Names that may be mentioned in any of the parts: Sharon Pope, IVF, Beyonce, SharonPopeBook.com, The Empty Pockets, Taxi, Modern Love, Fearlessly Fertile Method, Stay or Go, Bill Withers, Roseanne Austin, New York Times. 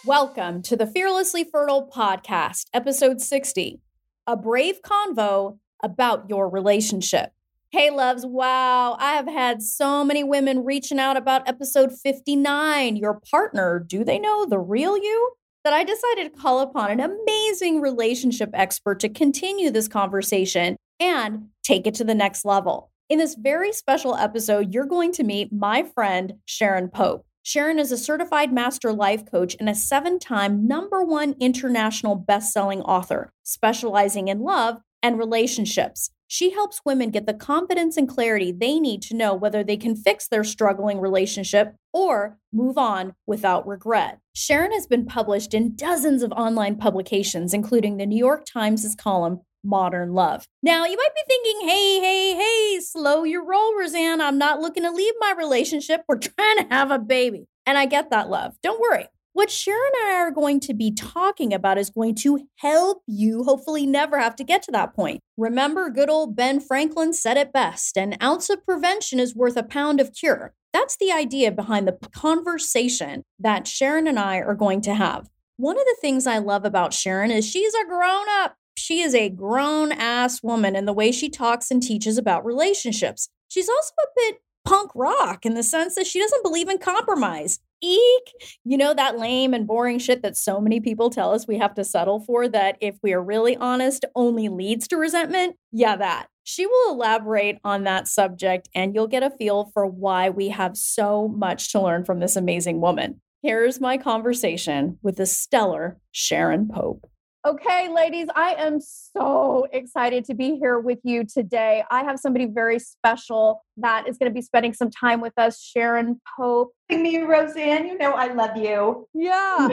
Welcome to the Fearlessly Fertile podcast, episode 60, a brave convo about your relationship. Hey, loves. Wow. I have had so many women reaching out about episode 59, your partner. Do they know the real you? That I decided to call upon an amazing relationship expert to continue this conversation and take it to the next level. In this very special episode, you're going to meet my friend, Sharon Pope. Sharon is a certified master life coach and a 7-time #1 international best-selling author, specializing in love and relationships. She helps women get the confidence and clarity they need to know whether they can fix their struggling relationship or move on without regret. Sharon has been published in dozens of online publications, including the New York Times' column, Modern Love. Now, you might be thinking, hey, slow your roll, Roseanne. I'm not looking to leave my relationship. We're trying to have a baby. And I get that, love. Don't worry. What Sharon and I are going to be talking about is going to help you hopefully never have to get to that point. Remember, good old Ben Franklin said it best, an ounce of prevention is worth a pound of cure. That's the idea behind the conversation that Sharon and I are going to have. One of the things I love about Sharon is she's a grown-up. She is a grown-ass woman in the way she talks and teaches about relationships. She's also a bit punk rock in the sense that she doesn't believe in compromise. Eek! You know, that lame and boring shit that so many people tell us we have to settle for that, if we are really honest, only leads to resentment? Yeah, that. She will elaborate on that subject and you'll get a feel for why we have so much to learn from this amazing woman. Here's my conversation with the stellar Sharon Pope. Okay, ladies, I am so excited to be here with you today. I have somebody very special that is going to be spending some time with us, Sharon Pope. Me, Roseanne, you know I love you. Yeah,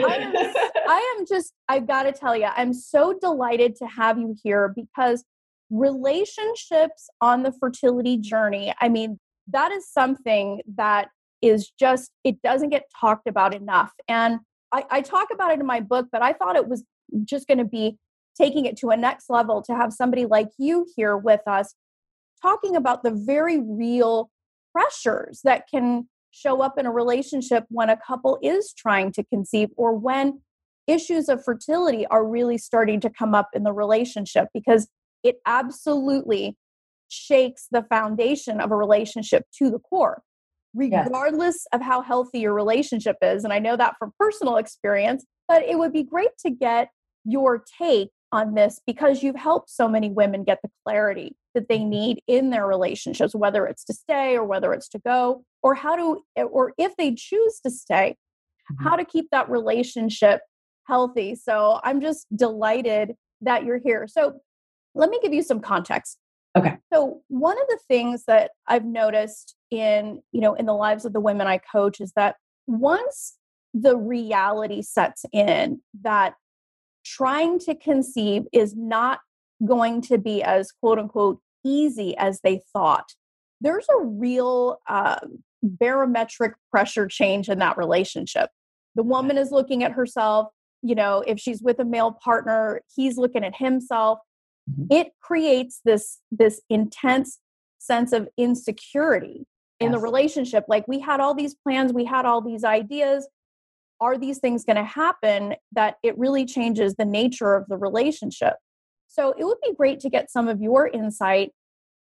I've got to tell you, I'm so delighted to have you here because relationships on the fertility journey, I mean, that is something that is just, it doesn't get talked about enough. And I talk about it in my book, but I thought it was just going to be taking it to a next level to have somebody like you here with us talking about the very real pressures that can show up in a relationship when a couple is trying to conceive or when issues of fertility are really starting to come up in the relationship, because it absolutely shakes the foundation of a relationship to the core, regardless of how healthy your relationship is. And I know that from personal experience, but it would be great to get your take on this because you've helped so many women get the clarity that they need in their relationships, whether it's to stay or whether it's to go, or how to, or if they choose to stay, how to keep that relationship healthy. So I'm just delighted that you're here. So let me give you some context. Okay. So one of the things that I've noticed in the lives of the women I coach is that once the reality sets in that trying to conceive is not going to be as quote unquote easy as they thought, there's a real barometric pressure change in that relationship. The woman is looking at herself, you know, if she's with a male partner, he's looking at himself. It creates this intense sense of insecurity in the relationship. Like, we had all these plans, we had all these ideas. Are these things going to happen? That it really changes the nature of the relationship. So it would be great to get some of your insight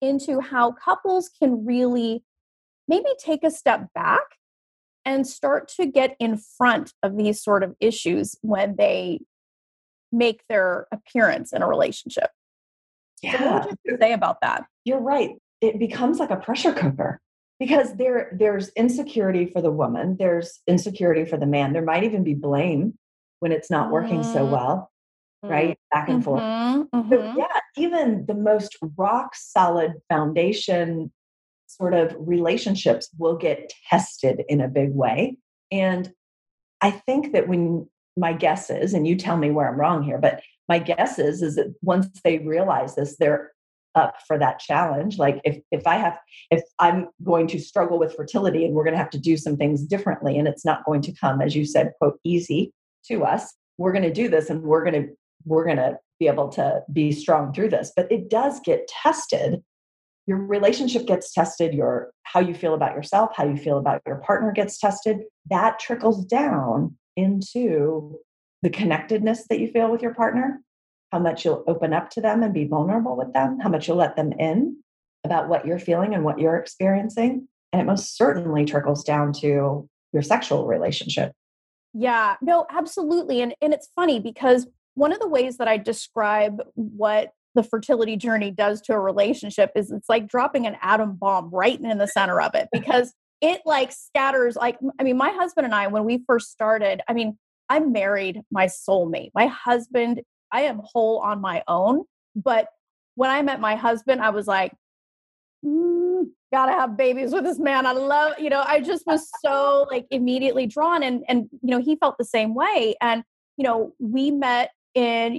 into how couples can really maybe take a step back and start to get in front of these sort of issues when they make their appearance in a relationship. Yeah. So what would you say about that? You're right. It becomes like a pressure cooker. Because there's insecurity for the woman, there's insecurity for the man, there might even be blame when it's not working so well, right? Back and forth. So yeah, even the most rock solid foundation sort of relationships will get tested in a big way. And I think that when my guess is, and you tell me where I'm wrong here, but my guess is that once they realize this, they're up for that challenge. Like if I'm going to struggle with fertility and we're going to have to do some things differently, and it's not going to come, as you said, quote, easy to us, we're going to do this and we're going to be able to be strong through this. But it does get tested. Your relationship gets tested. How you feel about yourself, how you feel about your partner gets tested. That trickles down into the connectedness that you feel with your partner, how much you'll open up to them and be vulnerable with them, how much you'll let them in about what you're feeling and what you're experiencing. And it most certainly trickles down to your sexual relationship. Yeah, no, absolutely. And it's funny because one of the ways that I describe what the fertility journey does to a relationship is it's like dropping an atom bomb right in the center of it, because it like scatters. Like, I mean, my husband and I, when we first started, I mean, I married my soulmate, my husband. I am whole on my own. But when I met my husband, I was like, gotta have babies with this man. I love, I just was so like immediately drawn. And, he felt the same way. And, we met in,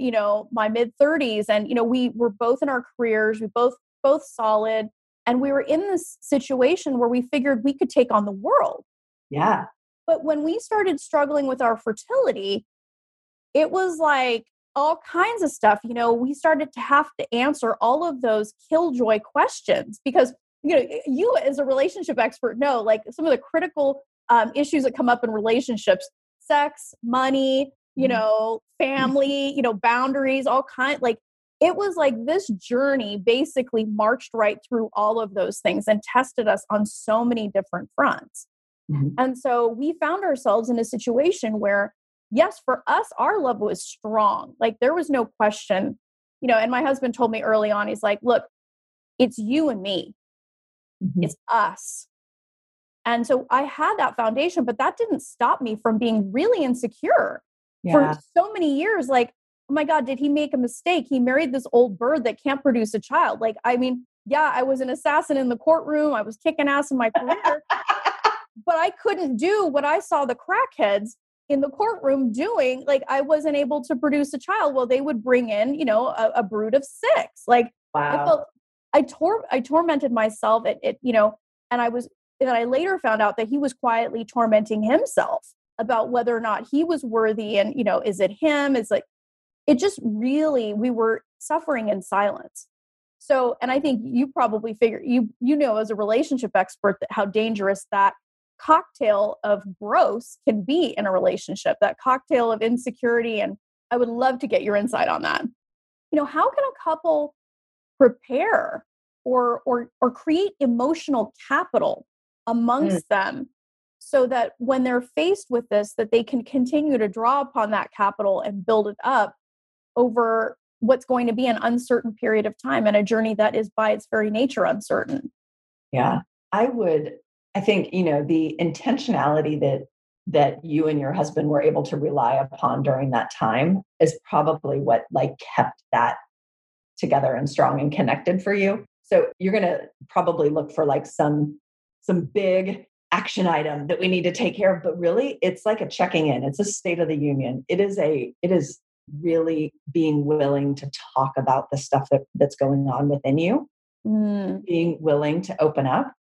my mid-30s, and, we were both in our careers. We both solid. And we were in this situation where we figured we could take on the world. Yeah. But when we started struggling with our fertility, it was like all kinds of stuff. We started to have to answer all of those killjoy questions because, you as a relationship expert know, like some of the critical issues that come up in relationships, sex, money, family, boundaries, all kinds. Like it was like this journey basically marched right through all of those things and tested us on so many different fronts. Mm-hmm. And so we found ourselves in a situation where, yes, for us, our love was strong. Like there was no question, and my husband told me early on, he's like, look, it's you and me, it's us. And so I had that foundation, but that didn't stop me from being really insecure for so many years. Like, oh my God, did he make a mistake? He married this old bird that can't produce a child. Like, I mean, yeah, I was an assassin in the courtroom. I was kicking ass in my career. But I couldn't do what I saw the crackheads in the courtroom doing. Like I wasn't able to produce a child. Well, they would bring in, a brood of six. Like wow. I tormented myself at and I later found out that he was quietly tormenting himself about whether or not he was worthy. And, is it him? It's like, it just really, we were suffering in silence. So, and I think you probably figure, as a relationship expert, that how dangerous that cocktail of gross can be in a relationship, that cocktail of insecurity. And I would love to get your insight on that. How can a couple prepare or create emotional capital amongst them so that when they're faced with this, that they can continue to draw upon that capital and build it up over what's going to be an uncertain period of time and a journey that is by its very nature uncertain? Yeah, I think, the intentionality that you and your husband were able to rely upon during that time is probably what kept that together and strong and connected for you. So you're going to probably look for some big action item that we need to take care of, but really it's like a checking in. It's a state of the union. It is really being willing to talk about the stuff that's going on within you, being willing to open up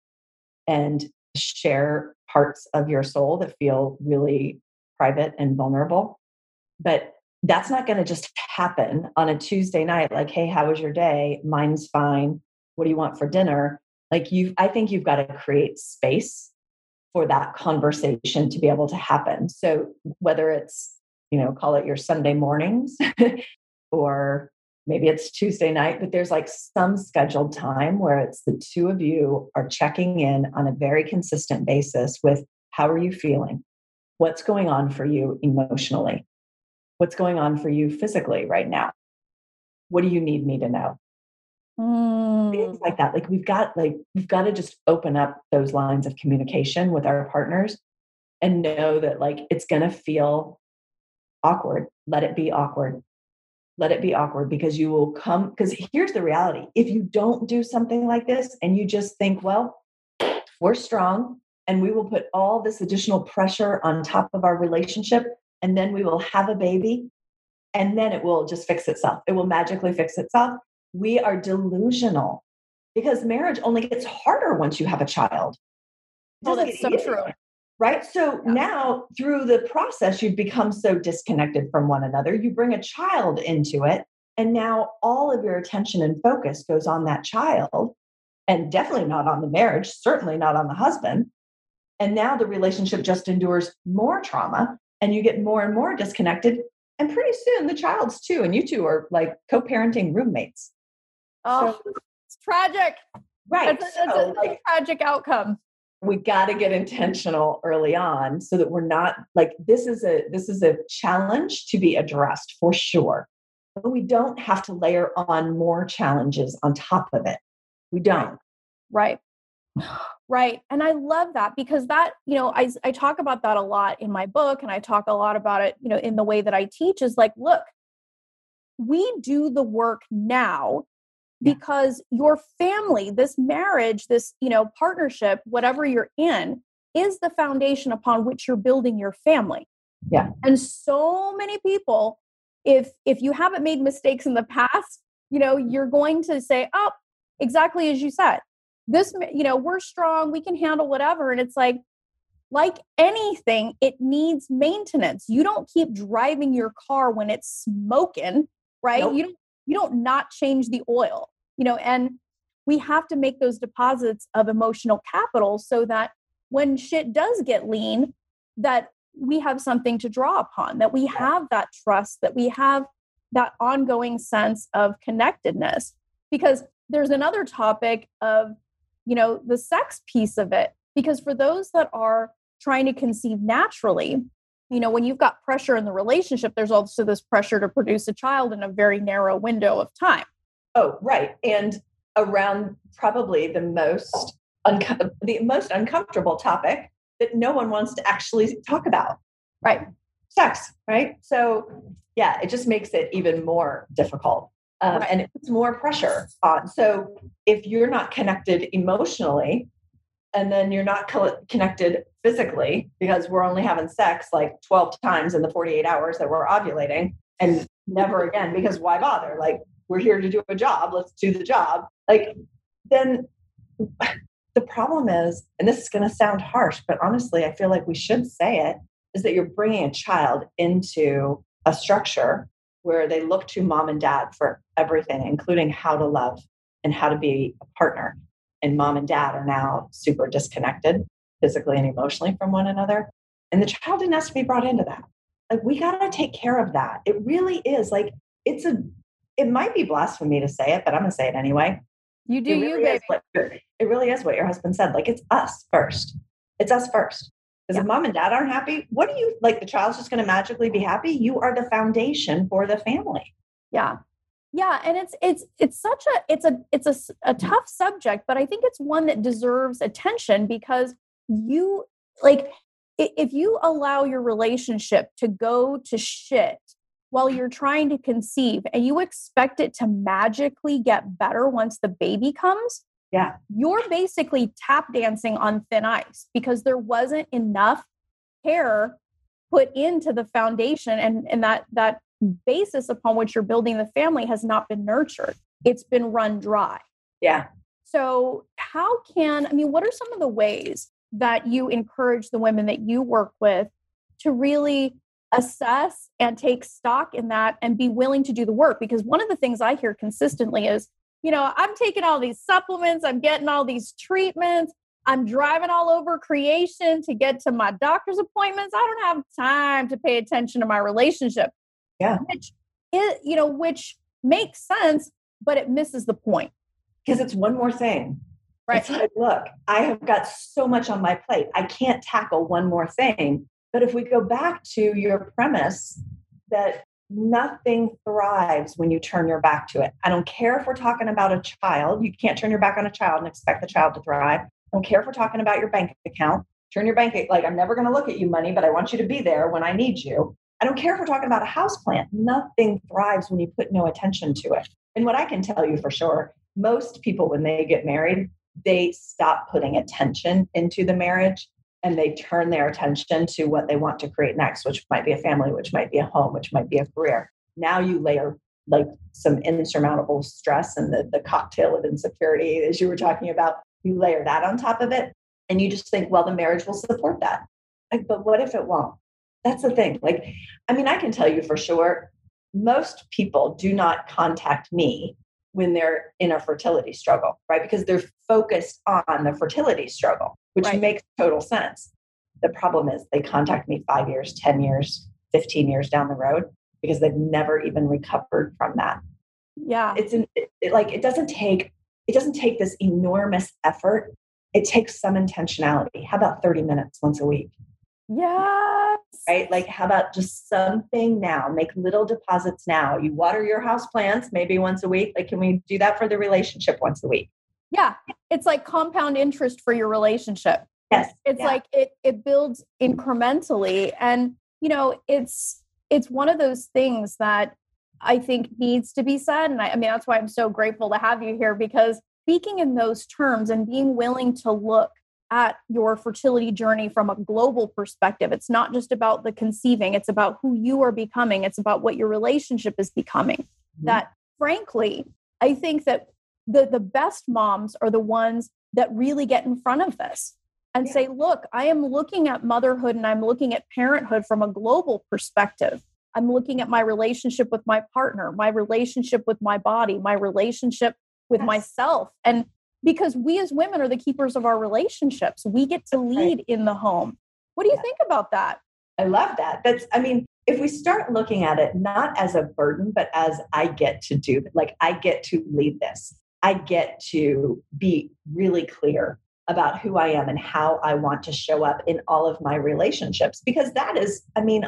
and share parts of your soul that feel really private and vulnerable. But that's not going to just happen on a Tuesday night. Like, hey, how was your day? Mine's fine. What do you want for dinner? I think you've got to create space for that conversation to be able to happen. So whether it's, call it your Sunday mornings or maybe it's Tuesday night, but there's some scheduled time where it's the two of you are checking in on a very consistent basis with how are you feeling? What's going on for you emotionally? What's going on for you physically right now? What do you need me to know? Things like that. We've got to just open up those lines of communication with our partners and know that it's going to feel awkward, let it be awkward. Let it be awkward, because you will come, because here's the reality. If you don't do something like this and you just think, well, we're strong and we will put all this additional pressure on top of our relationship and then we will have a baby and then it will just fix itself. It will magically fix itself. We are delusional, because marriage only gets harder once you have a child. Oh, that's so true. Right? So now through the process, you've become so disconnected from one another. You bring a child into it, and now all of your attention and focus goes on that child, and definitely not on the marriage, certainly not on the husband. And now the relationship just endures more trauma, and you get more and more disconnected. And pretty soon the child's too, and you two are like co-parenting roommates. Oh, so, it's tragic. Right. It's a tragic outcome. We got to get intentional early on so that we're not like, this is a challenge to be addressed for sure. But we don't have to layer on more challenges on top of it. We don't. Right. And I love that, because that, you know, I talk about that a lot in my book, and I talk a lot about it, you know, in the way that I teach, is like, look, we do the work now. Because your family, this marriage, this, you know, partnership, whatever you're in, is the foundation upon which you're building your family. Yeah. And so many people, if you haven't made mistakes in the past, you know, you're going to say, oh, exactly as you said, this, you know, we're strong, we can handle whatever. And it's like anything, it needs maintenance. You don't keep driving your car when it's smoking, right? Nope. You don't not change the oil, you know, and we have to make those deposits of emotional capital so that when shit does get lean, that we have something to draw upon, that we have that trust, that we have that ongoing sense of connectedness. Because there's another topic of, you know, the sex piece of it, because for those that are trying to conceive naturally, you know, when you've got pressure in the relationship, there's also this pressure to produce a child in a very narrow window of time. Oh, right. And around probably the most uncomfortable topic that no one wants to actually talk about. Right. Sex. Right. So yeah, it just makes it even more difficult. And it puts more pressure on. So if you're not connected emotionally, and then you're not connected physically, because we're only having sex like 12 times in the 48 hours that we're ovulating, and never again, because why bother? Like, we're here to do a job. Let's do the job. Like, then the problem is, and this is going to sound harsh, but honestly, I feel like we should say it, is that you're bringing a child into a structure where they look to mom and dad for everything, including how to love and how to be a partner. And mom and dad are now super disconnected physically and emotionally from one another. And the child didn't have to be brought into that. Like, we got to take care of that. It really is like, it might be blasphemy to say it, but I'm going to say it anyway. You do you, baby. It really is what your husband said. Like, it's us first. It's us first. Because if mom and dad aren't happy, what do you, like, the child's just going to magically be happy? You are the foundation for the family. Yeah. Yeah. And it's such a tough subject, but I think it's one that deserves attention, because you, like, if you allow your relationship to go to shit while you're trying to conceive and you expect it to magically get better once the baby comes, you're basically tap dancing on thin ice, because there wasn't enough care put into the foundation and that basis upon which you're building the family has not been nurtured. It's been run dry. Yeah. So what are some of the ways that you encourage the women that you work with to really assess and take stock in that and be willing to do the work? Because one of the things I hear consistently is, you know, I'm taking all these supplements, I'm getting all these treatments, I'm driving all over creation to get to my doctor's appointments. I don't have time to pay attention to my relationship. Yeah. Which makes sense, but it misses the point. Because it's one more thing. Right. It's like, look, I have got so much on my plate. I can't tackle one more thing. But if we go back to your premise that nothing thrives when you turn your back to it. I don't care if we're talking about a child. You can't turn your back on a child and expect the child to thrive. I don't care if we're talking about your bank account. Turn your bank, like, I'm never going to look at you, money, but I want you to be there when I need you. I don't care if we're talking about a houseplant. Nothing thrives when you put no attention to it. And what I can tell you for sure, most people, when they get married, they stop putting attention into the marriage and they turn their attention to what they want to create next, which might be a family, which might be a home, which might be a career. Now you layer like some insurmountable stress and the cocktail of insecurity, as you were talking about, you layer that on top of it. And you just think, well, the marriage will support that. Like, but what if it won't? That's the thing. Like, I mean, I can tell you for sure, most people do not contact me when they're in a fertility struggle, right? Because they're focused on the fertility struggle, which makes total sense. The problem is they contact me 5 years, 10 years, 15 years down the road because they've never even recovered from that. Yeah. It doesn't take this enormous effort. It takes some intentionality. How about 30 minutes once a week? Yes. Right? Like, how about just something now? Make little deposits now. You water your house plants maybe once a week. Like, can we do that for the relationship once a week? Yeah. It's like compound interest for your relationship. Yes. It's like it builds incrementally. And, you know, it's one of those things that I think needs to be said. And I mean, that's why I'm so grateful to have you here, because speaking in those terms and being willing to look at your fertility journey from a global perspective. It's not just about the conceiving. It's about who you are becoming. It's about what your relationship is becoming. Mm-hmm. That frankly, I think that the best moms are the ones that really get in front of this and say, look, I am looking at motherhood and I'm looking at parenthood from a global perspective. I'm looking at my relationship with my partner, my relationship with my body, my relationship with myself. And because we as women are the keepers of our relationships. We get to lead in the home. What do you think about that? I love that. If we start looking at it, not as a burden, but as I get to do, like I get to lead this. I get to be really clear about who I am and how I want to show up in all of my relationships. Because that is,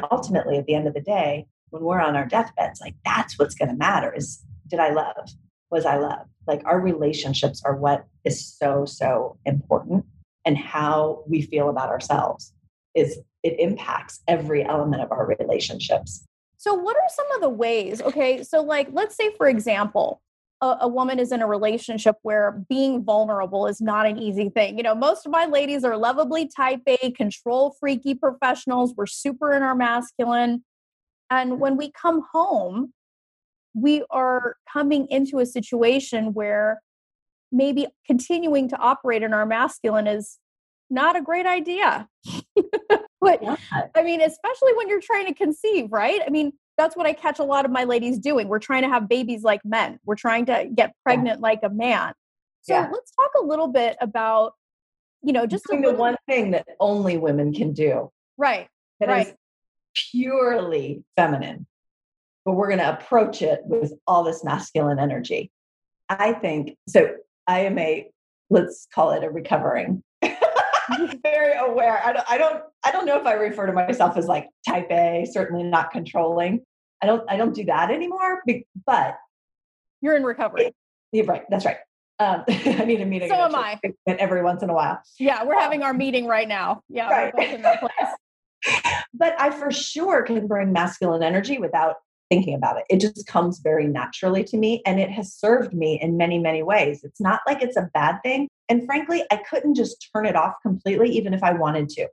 ultimately at the end of the day, when we're on our deathbeds, like that's what's going to matter is, did I love? Was I loved? Like our relationships are what is so, so important, and how we feel about ourselves it impacts every element of our relationships. So what are some of the ways? Okay. So like, let's say for example, a woman is in a relationship where being vulnerable is not an easy thing. You know, most of my ladies are lovably type A, control freaky professionals. We're super in our masculine. And when we come home, we are coming into a situation where maybe continuing to operate in our masculine is not a great idea. But especially when you're trying to conceive, right? That's what I catch a lot of my ladies doing. We're trying to have babies like men. We're trying to get pregnant like a man. So let's talk a little bit about, just the one thing that only women can do. Right. That is purely feminine. But we're going to approach it with all this masculine energy. I think, so I am let's call it a recovering. I'm very aware. I don't know if I refer to myself as like type A, certainly not controlling. I don't do that anymore, but. You're in recovery. You're right. That's right. I need a meeting. So am I. Every once in a while. Yeah. We're having our meeting right now. Yeah. Right. We're both in that place. But I for sure can bring masculine energy without thinking about it. It just comes very naturally to me. And it has served me in many, many ways. It's not like it's a bad thing. And frankly, I couldn't just turn it off completely, even if I wanted to.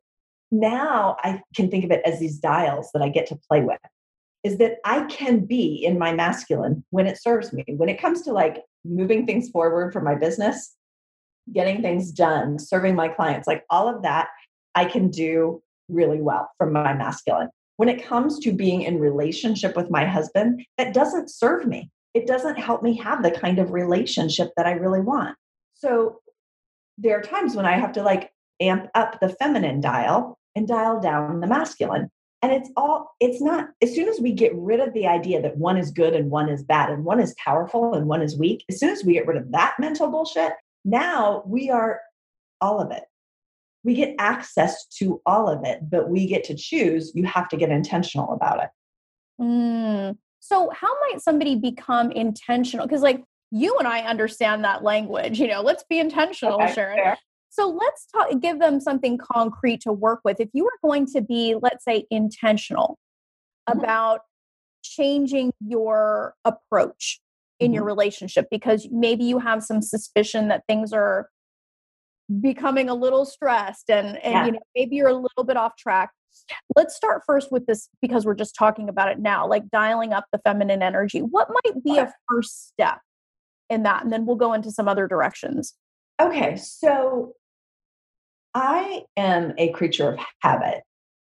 Now I can think of it as these dials that I get to play with, is that I can be in my masculine when it serves me, when it comes to like moving things forward for my business, getting things done, serving my clients, like all of that I can do really well from my masculine. When it comes to being in relationship with my husband, that doesn't serve me. It doesn't help me have the kind of relationship that I really want. So there are times when I have to like amp up the feminine dial and dial down the masculine. And as soon as we get rid of the idea that one is good and one is bad and one is powerful and one is weak, as soon as we get rid of that mental bullshit, now we are all of it. We get access to all of it, but we get to choose. You have to get intentional about it. So how might somebody become intentional? Because like you and I understand that language, let's be intentional, Sharon. Fair. So let's give them something concrete to work with. If you were going to be, let's say, intentional, about changing your approach in your relationship, because maybe you have some suspicion that things are becoming a little stressed and you know, maybe you're a little bit off track. Let's start first with this, because we're just talking about it now, like dialing up the feminine energy. What might be a first step in that? And then we'll go into some other directions. Okay. So I am a creature of habit.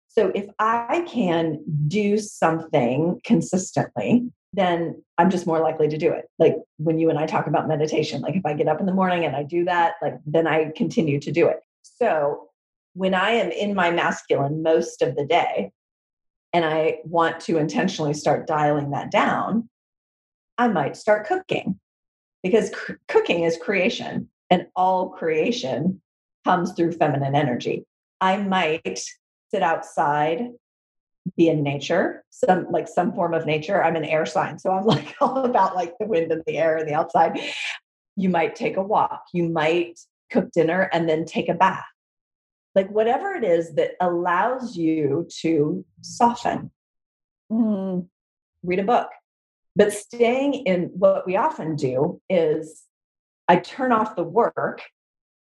So if I can do something consistently, then I'm just more likely to do it. Like when you and I talk about meditation, like if I get up in the morning and I do that, like then I continue to do it. So when I am in my masculine most of the day and I want to intentionally start dialing that down, I might start cooking, because cooking is creation, and all creation comes through feminine energy. I might sit outside, be in nature, some form of nature. I'm an air sign, so I'm like all about like the wind and the air and the outside. You might take a walk, you might cook dinner and then take a bath. Like whatever it is that allows you to soften, read a book. But staying in what we often do is I turn off the work,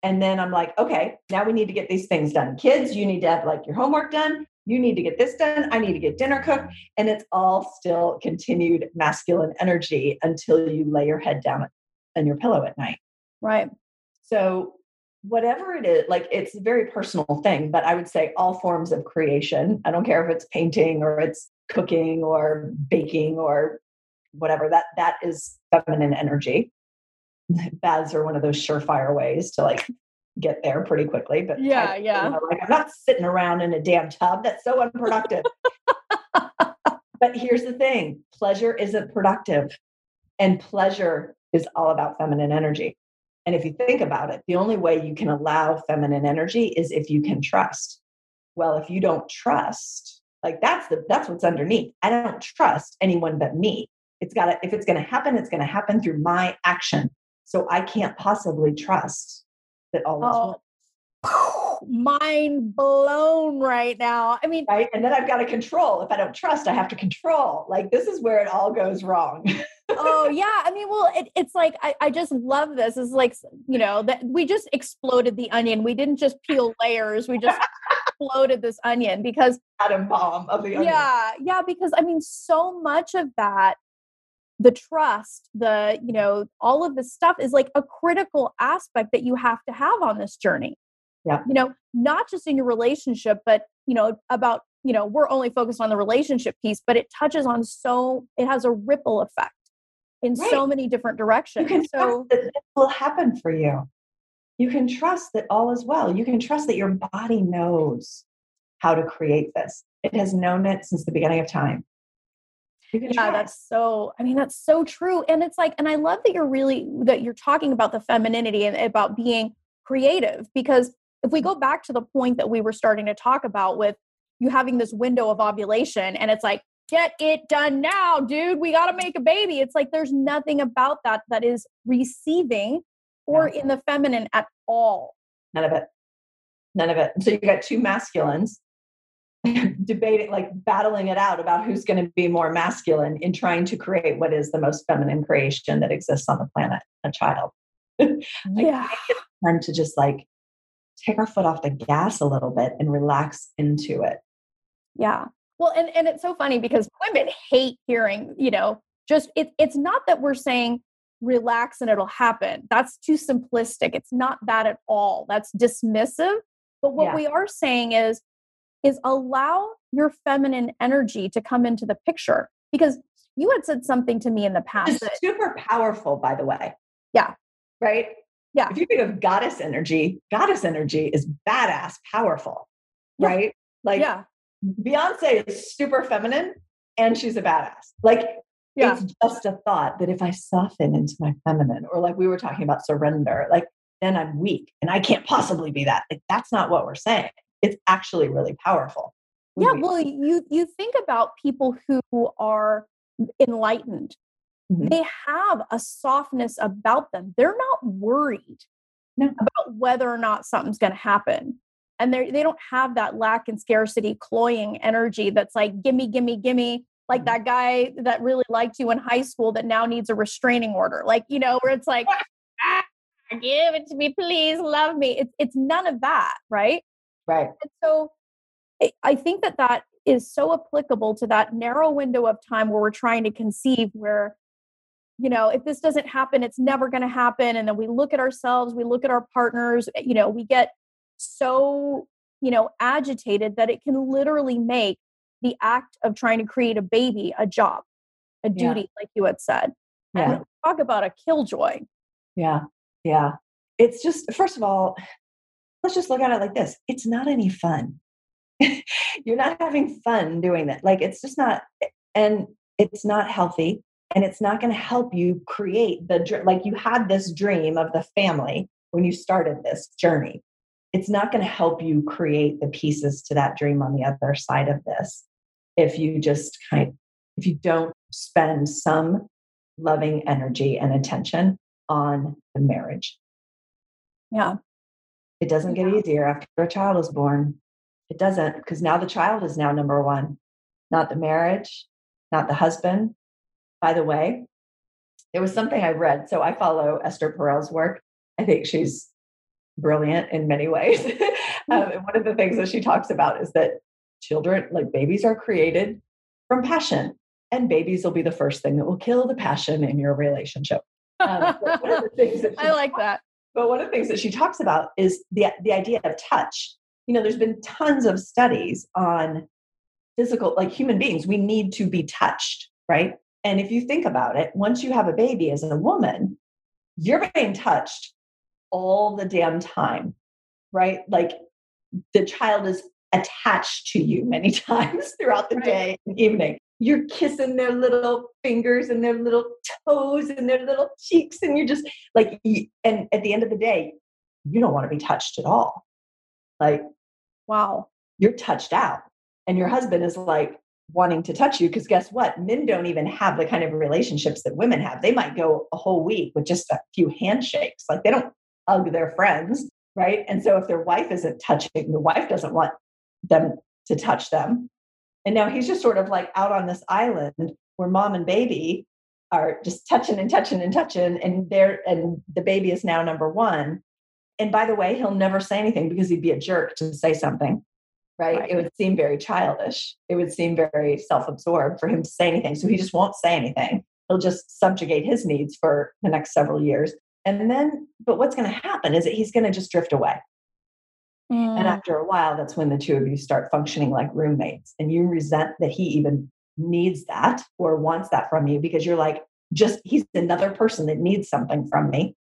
and then I'm like, okay, now we need to get these things done. Kids, you need to have like your homework done. You need to get this done. I need to get dinner cooked. And it's all still continued masculine energy until you lay your head down on your pillow at night. Right. So whatever it is, like it's a very personal thing, but I would say all forms of creation. I don't care if it's painting or it's cooking or baking or whatever, that is feminine energy. Baths are one of those surefire ways to like get there pretty quickly. But you know, like I'm not sitting around in a damn tub. That's so unproductive. But here's the thing. Pleasure isn't productive, and pleasure is all about feminine energy. And if you think about it, the only way you can allow feminine energy is if you can trust. Well, if you don't trust, like that's what's underneath. I don't trust anyone but me. If it's going to happen, it's going to happen through my action. So I can't possibly trust that all this. Oh, mind blown right now. I mean, right. And then I've got to control. If I don't trust, I have to control. Like this is where it all goes wrong. Oh yeah. I mean, well, it's like, I just love this. It's like, you know, that we just exploded the onion. We didn't just peel layers. We just exploded this onion, because atom bomb of the onion. Yeah. Yeah. Because I mean, so much of that, the trust, the, you know, all of this stuff is like a critical aspect that you have to have on this journey. Yeah. You know, not just in your relationship, but, you know, about, you know, we're only focused on the relationship piece, but it touches on it has a ripple effect in so many different directions. You can trust that this will happen for you. You can trust that all is well. You can trust that your body knows how to create this. It has known it since the beginning of time. That's so true. And it's like, and I love that you're talking about the femininity and about being creative, because if we go back to the point that we were starting to talk about with you having this window of ovulation, and it's like, get it done now, dude, we got to make a baby. It's like, there's nothing about that is receiving or in the feminine at all. None of it. So you got two masculines debating, like battling it out about who's going to be more masculine in trying to create what is the most feminine creation that exists on the planet, a child. It's time to just like take our foot off the gas a little bit and relax into it. Yeah. Well, and it's so funny because women hate hearing, you know, just, it's not that we're saying relax and it'll happen. That's too simplistic. It's not that at all. That's dismissive. But what we are saying is allow your feminine energy to come into the picture, because you had said something to me in the past. It's super powerful, by the way. Yeah. Right? Yeah. If you think of goddess energy is badass, powerful, right? Like Beyonce is super feminine and she's a badass. Like it's just a thought that if I soften into my feminine, or like we were talking about surrender, like then I'm weak and I can't possibly be that. Like that's not what we're saying. It's actually really powerful. Yeah. Well, you think about people who are enlightened. Mm-hmm. They have a softness about them. They're not worried about whether or not something's going to happen. And they don't have that lack and scarcity cloying energy that's like, gimme, gimme, gimme. Like that guy that really liked you in high school that now needs a restraining order. Like, you know, where it's like, give it to me, please love me. It's none of that. Right. Right. And so I think that is so applicable to that narrow window of time where we're trying to conceive where, you know, if this doesn't happen, it's never going to happen. And then we look at ourselves, we look at our partners, you know, we get so, you know, agitated that it can literally make the act of trying to create a baby a job, a duty, like you had said. Yeah. And talk about a killjoy. Yeah. Yeah. It's just, first of all, let's just look at it like this. It's not any fun. You're not having fun doing that. Like, it's just not, and it's not healthy, and it's not going to help you create the, like, you had this dream of the family when you started this journey. It's not going to help you create the pieces to that dream on the other side of this. If you just if you don't spend some loving energy and attention on the marriage. Yeah. It doesn't get easier after a child is born. It doesn't, because now the child is now number one, not the marriage, not the husband. By the way, there was something I read. So I follow Esther Perel's work. I think she's brilliant in many ways. And one of the things that she talks about is that children, like babies, are created from passion, and babies will be the first thing that will kill the passion in your relationship. One of the things that I like that. But one of the things that she talks about is the idea of touch. You know, there's been tons of studies on physical, like human beings, we need to be touched, right? And if you think about it, once you have a baby as a woman, you're being touched all the damn time, right? Like the child is attached to you many times throughout the day and evening. You're kissing their little fingers and their little toes and their little cheeks. And you're just like, and at the end of the day, you don't want to be touched at all. Like, wow, you're touched out. And your husband is like wanting to touch you. Because guess what? Men don't even have the kind of relationships that women have. They might go a whole week with just a few handshakes. Like they don't hug their friends. Right. And so if their wife isn't touching, the wife doesn't want them to touch them. And now he's just sort of like out on this island where mom and baby are just touching and touching and touching. And the baby is now number one. And by the way, he'll never say anything because he'd be a jerk to say something, right? It would seem very childish. It would seem very self-absorbed for him to say anything. So he just won't say anything. He'll just subjugate his needs for the next several years. And then, but what's going to happen is that he's going to just drift away. Mm. And after a while, that's when the two of you start functioning like roommates, and you resent that he even needs that or wants that from you, because you're like, just, he's another person that needs something from me.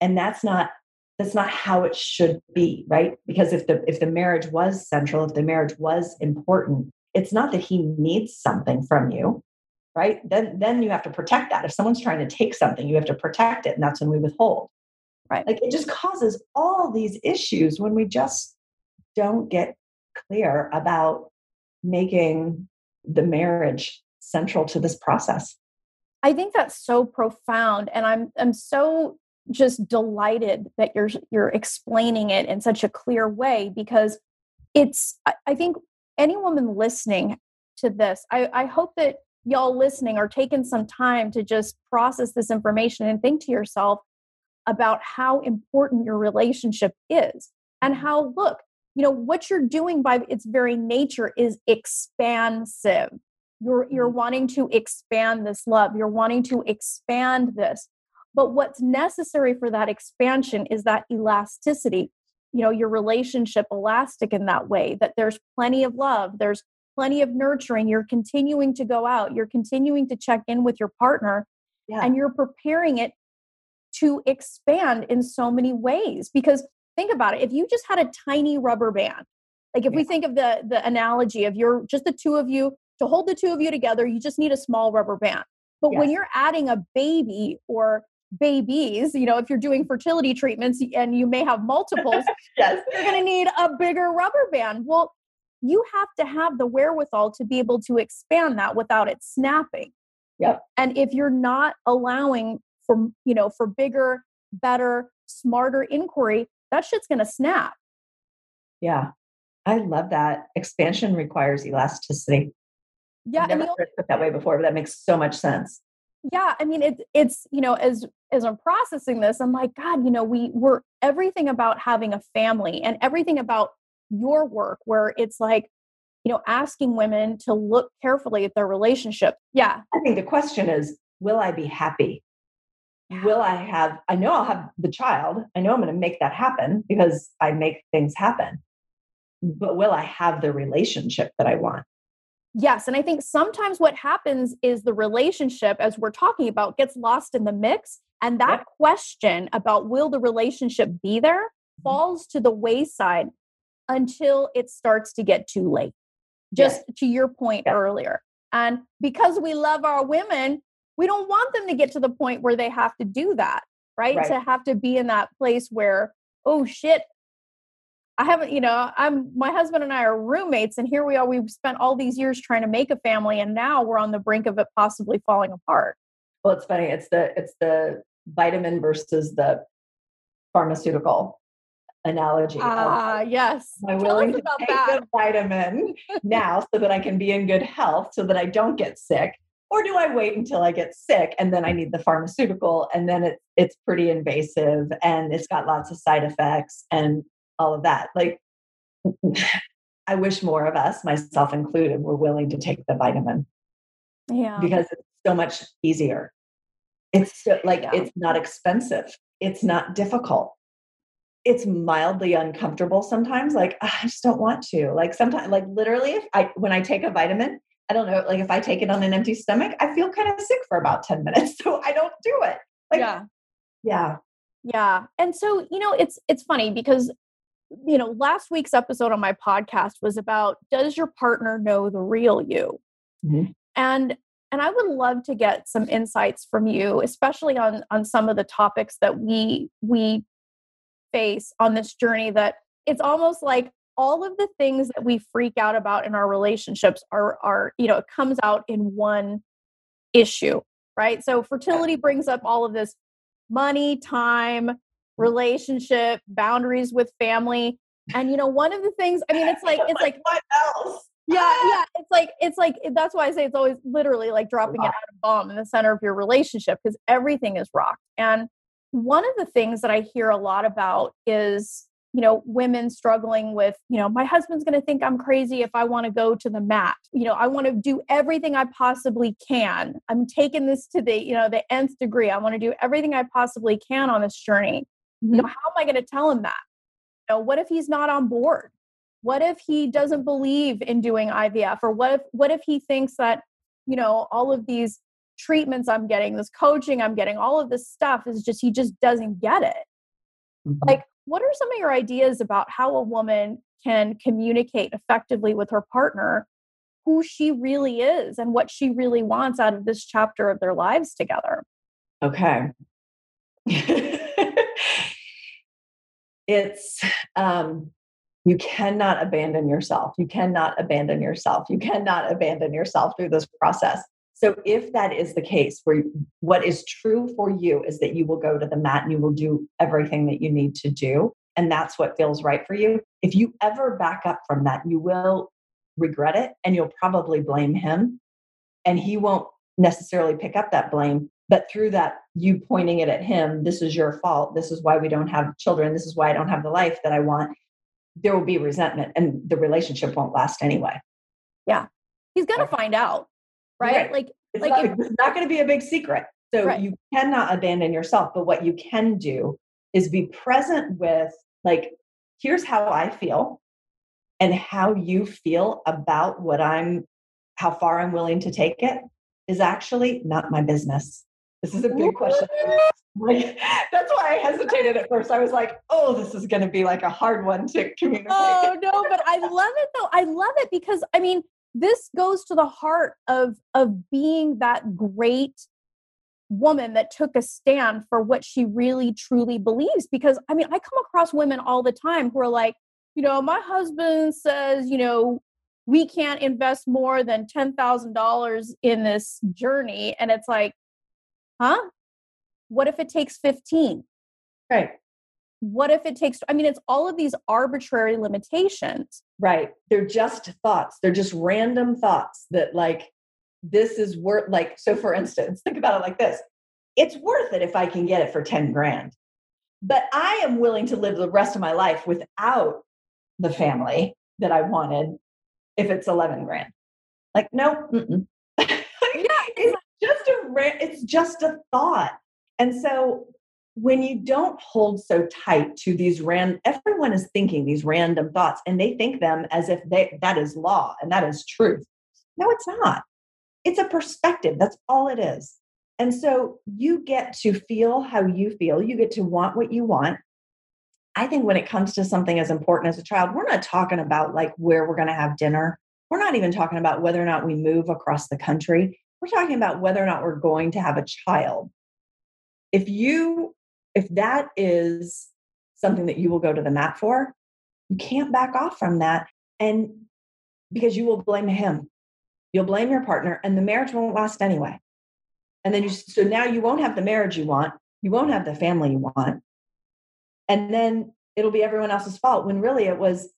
And that's not how it should be, right? Because if the marriage was central, if the marriage was important, it's not that he needs something from you, right? Then you have to protect that. If someone's trying to take something, you have to protect it. And that's when we withhold, right? Like it just causes all these issues when we just don't get clear about making the marriage central to this process. I think that's so profound. And I'm so just delighted that you're explaining it in such a clear way, because it's, I think any woman listening to this, I hope that y'all listening are taking some time to just process this information and think to yourself about how important your relationship is, and how, look, you know, what you're doing by its very nature is expansive. You're wanting to expand this love. You're wanting to expand this. But what's necessary for that expansion is that elasticity, you know, your relationship elastic in that way, that there's plenty of love, there's plenty of nurturing, you're continuing to go out, you're continuing to check in with your partner, and you're preparing it to expand in so many ways. Because think about it, if you just had a tiny rubber band, like if we think of the analogy of you're just the two of you, to hold the two of you together, you just need a small rubber band. But when you're adding a baby or babies, you know, if you're doing fertility treatments and you may have multiples, you're going to need a bigger rubber band. Well, you have to have the wherewithal to be able to expand that without it snapping. Yep. And if you're not allowing for, you know, for bigger, better, smarter inquiry, that shit's going to snap. Yeah. I love that. Expansion requires elasticity. Yeah. I've never heard it that way before, but that makes so much sense. Yeah. I mean, it's, you know, as I'm processing this, I'm like, God, you know, we're everything about having a family and everything about your work where it's like, you know, asking women to look carefully at their relationship. Yeah. I think the question is, will I be happy? I know I'll have the child. I know I'm going to make that happen because I make things happen, but will I have the relationship that I want? Yes. And I think sometimes what happens is the relationship, as we're talking about, gets lost in the mix. And that question about will the relationship be there falls to the wayside until it starts to get too late, just to your point earlier. And because we love our women, we don't want them to get to the point where they have to do that, right? To have to be in that place where, oh shit, I haven't, you know, my husband and I are roommates and here we are, we've spent all these years trying to make a family and now we're on the brink of it possibly falling apart. Well, it's funny. It's the vitamin versus the pharmaceutical analogy. Yes. I'm willing to take the vitamin now so that I can be in good health so that I don't get sick. Or do I wait until I get sick and then I need the pharmaceutical and then it's pretty invasive and it's got lots of side effects and all of that. Like, I wish more of us, myself included, were willing to take the vitamin. Yeah. Because it's so much easier. It's so, like, it's not expensive. It's not difficult. It's mildly uncomfortable sometimes. Like, I just don't want to. Like sometimes, like literally when I take a vitamin, I don't know, like if I take it on an empty stomach, I feel kind of sick for about 10 minutes. So I don't do it. Like, yeah. And so, you know, it's funny because, you know, last week's episode on my podcast was about, does your partner know the real you? Mm-hmm. And I would love to get some insights from you, especially on some of the topics that we face on this journey, that it's almost like all of the things that we freak out about in our relationships are, you know, it comes out in one issue, right? So fertility brings up all of this: money, time, relationship, boundaries with family. And, you know, one of the things, I mean, it's like, what else? Yeah. It's like, that's why I say it's always literally like dropping an atom bomb in the center of your relationship, because everything is rocked. And one of the things that I hear a lot about is, you know, women struggling with, you know, my husband's going to think I'm crazy if I want to go to the mat. You know, I want to do everything I possibly can. I'm taking this to the, you know, the nth degree. I want to do everything I possibly can on this journey. Mm-hmm. You know, how am I going to tell him that? You know, what if he's not on board? What if he doesn't believe in doing IVF? Or what if he thinks that, you know, all of these treatments I'm getting, this coaching I'm getting, all of this stuff is just, he just doesn't get it. Mm-hmm. Like, what are some of your ideas about how a woman can communicate effectively with her partner who she really is and what she really wants out of this chapter of their lives together? Okay. You cannot abandon yourself. You cannot abandon yourself. You cannot abandon yourself through this process. So if that is the case, where what is true for you is that you will go to the mat and you will do everything that you need to do, and that's what feels right for you. If you ever back up from that, you will regret it and you'll probably blame him, and he won't necessarily pick up that blame. But through that, you pointing it at him, this is your fault. This is why we don't have children. This is why I don't have the life that I want. There will be resentment and the relationship won't last anyway. Yeah. He's going to find out. Right? Like, it's not going to be a big secret. So you cannot abandon yourself. But what you can do is be present with, like, here's how I feel and how you feel about how far I'm willing to take it is actually not my business. This is a big question. Like, that's why I hesitated at first. I was like, oh, this is going to be like a hard one to communicate. Oh, no, but I love it though. I love it because, I mean, this goes to the heart of being that great woman that took a stand for what she really truly believes. Because, I mean, I come across women all the time who are like, you know, my husband says, you know, we can't invest more than $10,000 in this journey. And it's like, huh? What if it takes 15? Right. what if it takes, I mean, it's all of these arbitrary limitations. Right. They're just thoughts. They're just random thoughts that like, this is worth, like, so for instance, think about it like this. It's worth it if I can get it for 10 grand, but I am willing to live the rest of my life without the family that I wanted if it's 11 grand. Like, no, it's just a thought. And so when you don't hold so tight to these everyone is thinking these random thoughts and they think them as if that is law and that is truth. No, it's not. It's a perspective. That's all it is. And so you get to feel how you feel. You get to want what you want. I think when it comes to something as important as a child, we're not talking about like where we're going to have dinner. We're not even talking about whether or not we move across the country. We're talking about whether or not we're going to have a child. If that is something that you will go to the mat for, you can't back off from that. And because you will blame him, you'll blame your partner, and the marriage won't last anyway. And then so now you won't have the marriage you want. You won't have the family you want. And then it'll be everyone else's fault when really it was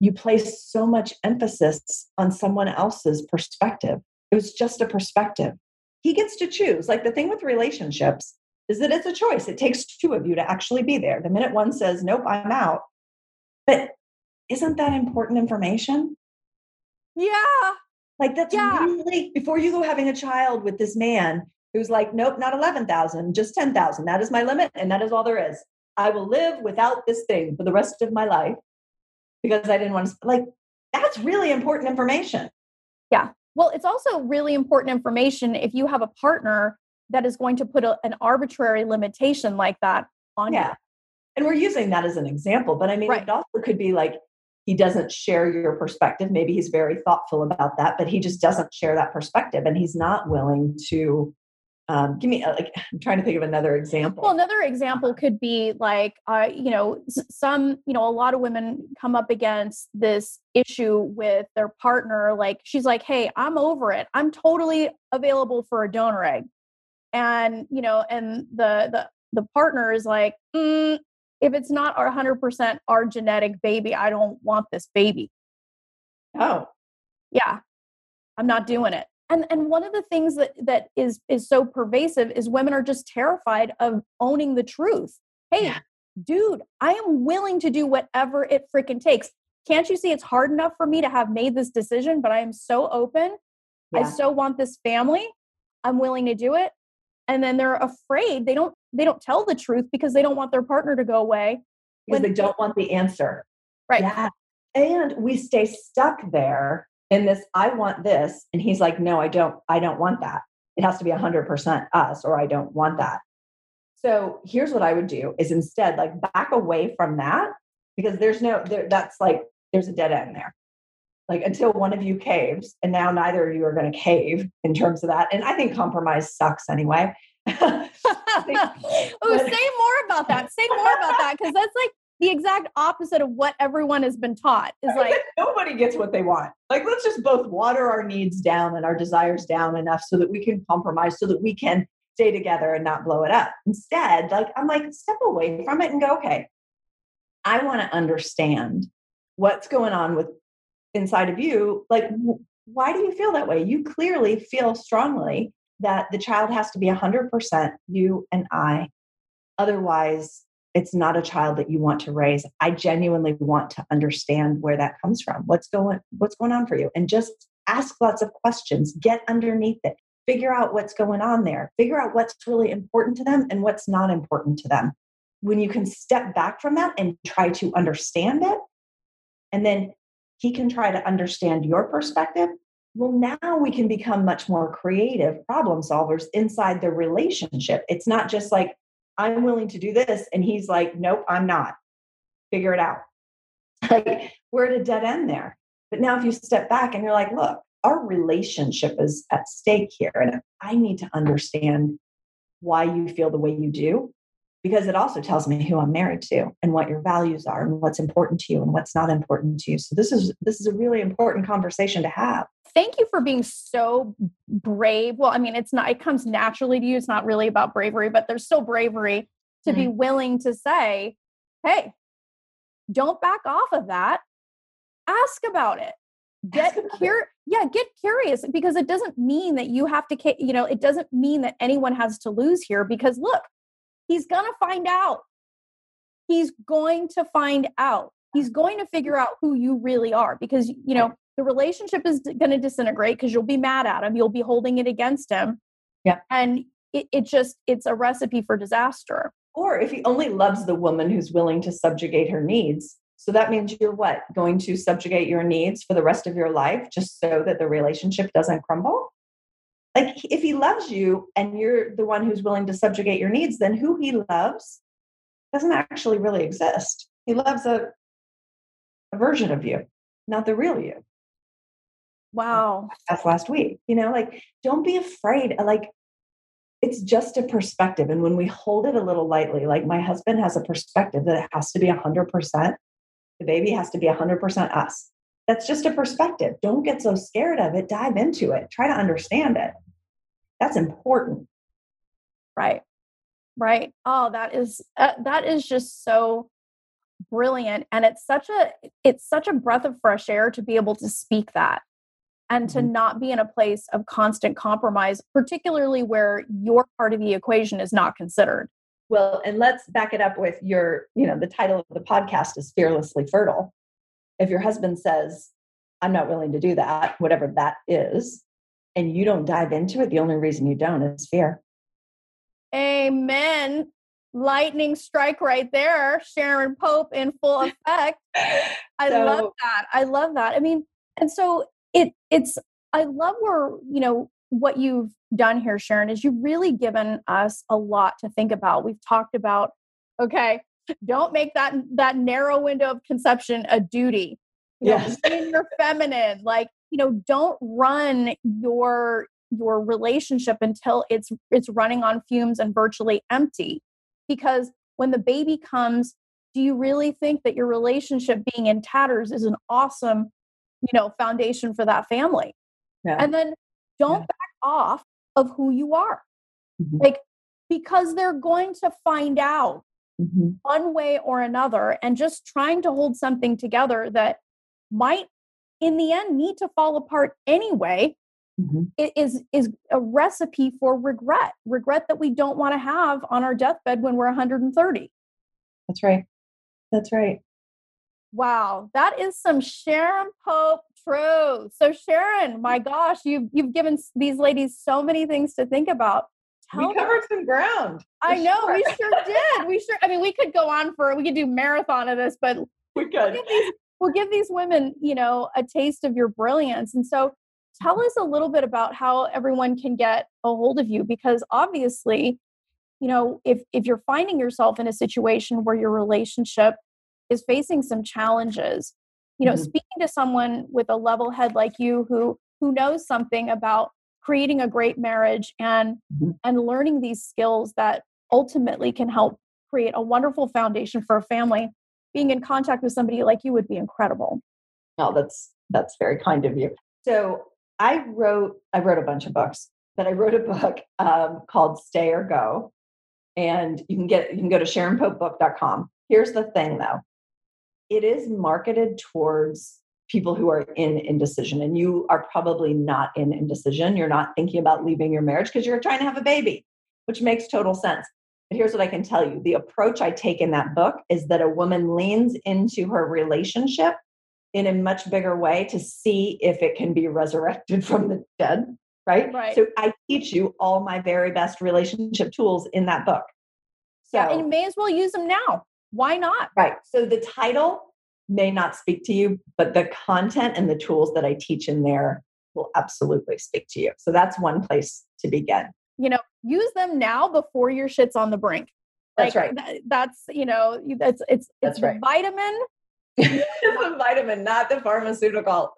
you placed so much emphasis on someone else's perspective. It was just a perspective. He gets to choose. Like the thing with relationships is that it's a choice. It takes two of you to actually be there. The minute one says, nope, I'm out. But isn't that important information? Yeah. Like that's really, before you go having a child with this man who's like, nope, not 11,000, just 10,000. That is my limit. And that is all there is. I will live without this thing for the rest of my life because I didn't want to, like, that's really important information. Yeah. Well, it's also really important information if you have a partner that is going to put an arbitrary limitation like that on you. And we're using that as an example, but I mean, It also could be like, he doesn't share your perspective. Maybe he's very thoughtful about that, but he just doesn't share that perspective. And he's not willing to give me, like, I'm trying to think of another example. Well, another example could be like, a lot of women come up against this issue with their partner. Like, she's like, hey, I'm over it. I'm totally available for a donor egg. And, you know, and the partner is like, if it's not our 100% our genetic baby, I don't want this baby. Oh yeah. I'm not doing it. And one of the things that is so pervasive is women are just terrified of owning the truth. Hey, dude, I am willing to do whatever it freaking takes. Can't you see it's hard enough for me to have made this decision, but I am so open. Yeah. I so want this family. I'm willing to do it. And then they're afraid. They don't tell the truth because they don't want their partner to go away. Because they don't want the answer. Right. Yeah. And we stay stuck there in this, I want this. And he's like, no, I don't want that. It has to be 100% us, or I don't want that. So here's what I would do is instead like back away from that, because there's a dead end there. Like until one of you caves, and now neither of you are going to cave in terms of that. And I think compromise sucks anyway. Say more about that. Cause that's like the exact opposite of what everyone has been taught is like, nobody gets what they want. Like, let's just both water our needs down and our desires down enough so that we can compromise, so that we can stay together and not blow it up. Instead, like, I'm like, step away from it and go, okay, I want to understand what's going on with inside of you. Like, why do you feel that way? You clearly feel strongly that the child has to be 100% you and I. Otherwise, it's not a child that you want to raise. I genuinely want to understand where that comes from. What's going on for you? And just ask lots of questions, get underneath it, figure out what's going on there, figure out what's really important to them and what's not important to them. When you can step back from that and try to understand it, and then he can try to understand your perspective. Well, now we can become much more creative problem solvers inside the relationship. It's not just like, I'm willing to do this. And he's like, nope, I'm not. Figure it out. Like, we're at a dead end there. But now if you step back and you're like, look, our relationship is at stake here. And I need to understand why you feel the way you do, because it also tells me who I'm married to and what your values are and what's important to you and what's not important to you. So this is a really important conversation to have. Thank you for being so brave. Well, I mean, it comes naturally to you. It's not really about bravery, but there's still bravery to be willing to say, hey, don't back off of that. Ask about it. Get curious, because it doesn't mean that you have to, you know, it doesn't mean that anyone has to lose here, because look, he's going to find out. He's going to find out. He's going to figure out who you really are, because, you know, the relationship is going to disintegrate because you'll be mad at him. You'll be holding it against him. Yeah. And it's a recipe for disaster. Or if he only loves the woman who's willing to subjugate her needs. So that means you're what? Going to subjugate your needs for the rest of your life just so that the relationship doesn't crumble? Like, if he loves you and you're the one who's willing to subjugate your needs, then who he loves doesn't actually really exist. He loves a version of you, not the real you. Wow. That's last week. You know, like, don't be afraid. Like, it's just a perspective. And when we hold it a little lightly, like my husband has a perspective that it has to be 100%. The baby has to be 100% us. That's just a perspective. Don't get so scared of it. Dive into it. Try to understand it. That's important. Right. Right. Oh, that is just so brilliant. And it's such a breath of fresh air to be able to speak that. And to not be in a place of constant compromise, particularly where your part of the equation is not considered. Well, and let's back it up with your, you know, the title of the podcast is Fearlessly Fertile. If your husband says, I'm not willing to do that, whatever that is, and you don't dive into it, the only reason you don't is fear. Amen. Lightning strike right there. Sharon Pope in full effect. I love that. I mean, and so I love where, you know, what you've done here, Sharon, is you've really given us a lot to think about. We've talked about, okay, don't make that narrow window of conception a duty. You know, in your feminine, like, you know, don't run your relationship until it's running on fumes and virtually empty. Because when the baby comes, do you really think that your relationship being in tatters is an awesome, you know, foundation for that family? Yeah. And then don't back off of who you are. Mm-hmm. Like, because they're going to find out one way or another, and just trying to hold something together that might in the end need to fall apart anyway, it is a recipe for regret that we don't want to have on our deathbed when we're 130. That's right. That's right. Wow, that is some Sharon Pope truth. So Sharon, my gosh, you've given these ladies so many things to think about. We covered some ground. I know, sure. We sure did. We sure. I mean, we could go on we could do marathon of this, but we could. We'll give these women, you know, a taste of your brilliance. And so, tell us a little bit about how everyone can get a hold of you, because obviously, you know, if you're finding yourself in a situation where your relationship is facing some challenges, you know, speaking to someone with a level head like you who knows something about creating a great marriage and learning these skills that ultimately can help create a wonderful foundation for a family, being in contact with somebody like you would be incredible. Oh, that's very kind of you. So I wrote a bunch of books, but I wrote a book called Stay or Go, and you can go to SharonPopeBook.com. Here's the thing though. It is marketed towards people who are in indecision, and you are probably not in indecision. You're not thinking about leaving your marriage because you're trying to have a baby, which makes total sense. But here's what I can tell you. The approach I take in that book is that a woman leans into her relationship in a much bigger way to see if it can be resurrected from the dead, right? So I teach you all my very best relationship tools in that book. So, yeah, and you may as well use them now. Why not? Right. So the title may not speak to you, but the content and the tools that I teach in there will absolutely speak to you. So that's one place to begin. You know, use them now before your shit's on the brink. Like, that's right. That's, you know, that's right. Vitamin. It's a vitamin, not the pharmaceutical.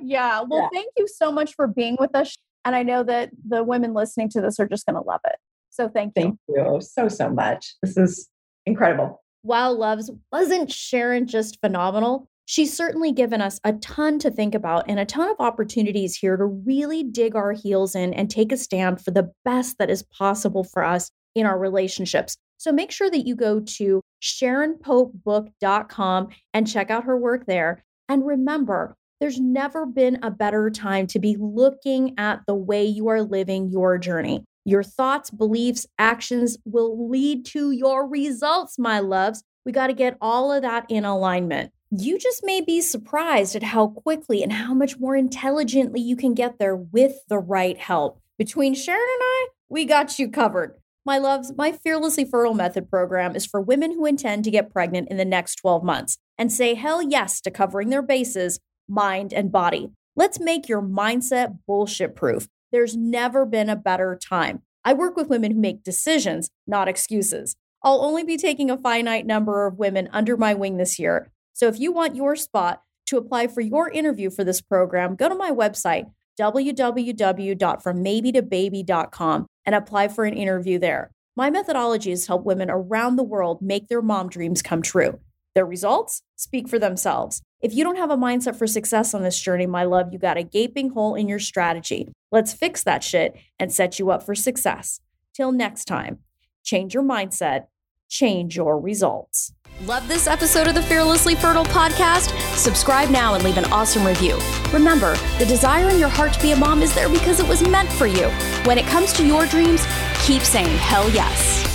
Yeah. Well, thank you so much for being with us. And I know that the women listening to this are just going to love it. So thank you. Thank you so much. This is incredible. Wow loves, wasn't Sharon just phenomenal? She's certainly given us a ton to think about and a ton of opportunities here to really dig our heels in and take a stand for the best that is possible for us in our relationships. So make sure that you go to SharonPopeBook.com and check out her work there. And remember, there's never been a better time to be looking at the way you are living your journey. Your thoughts, beliefs, actions will lead to your results, my loves. We got to get all of that in alignment. You just may be surprised at how quickly and how much more intelligently you can get there with the right help. Between Sharon and I, we got you covered. My loves, my Fearlessly Fertile Method program is for women who intend to get pregnant in the next 12 months and say hell yes to covering their bases, mind and body. Let's make your mindset bullshit proof. There's never been a better time. I work with women who make decisions, not excuses. I'll only be taking a finite number of women under my wing this year. So if you want your spot to apply for your interview for this program, go to my website, www.frommaybe2baby.com, and apply for an interview there. My methodology is to help women around the world make their mom dreams come true. Their results speak for themselves. If you don't have a mindset for success on this journey, my love, you got a gaping hole in your strategy. Let's fix that shit and set you up for success. Till next time, change your mindset, change your results. Love this episode of the Fearlessly Fertile podcast? Subscribe now and leave an awesome review. Remember, the desire in your heart to be a mom is there because it was meant for you. When it comes to your dreams, keep saying hell yes.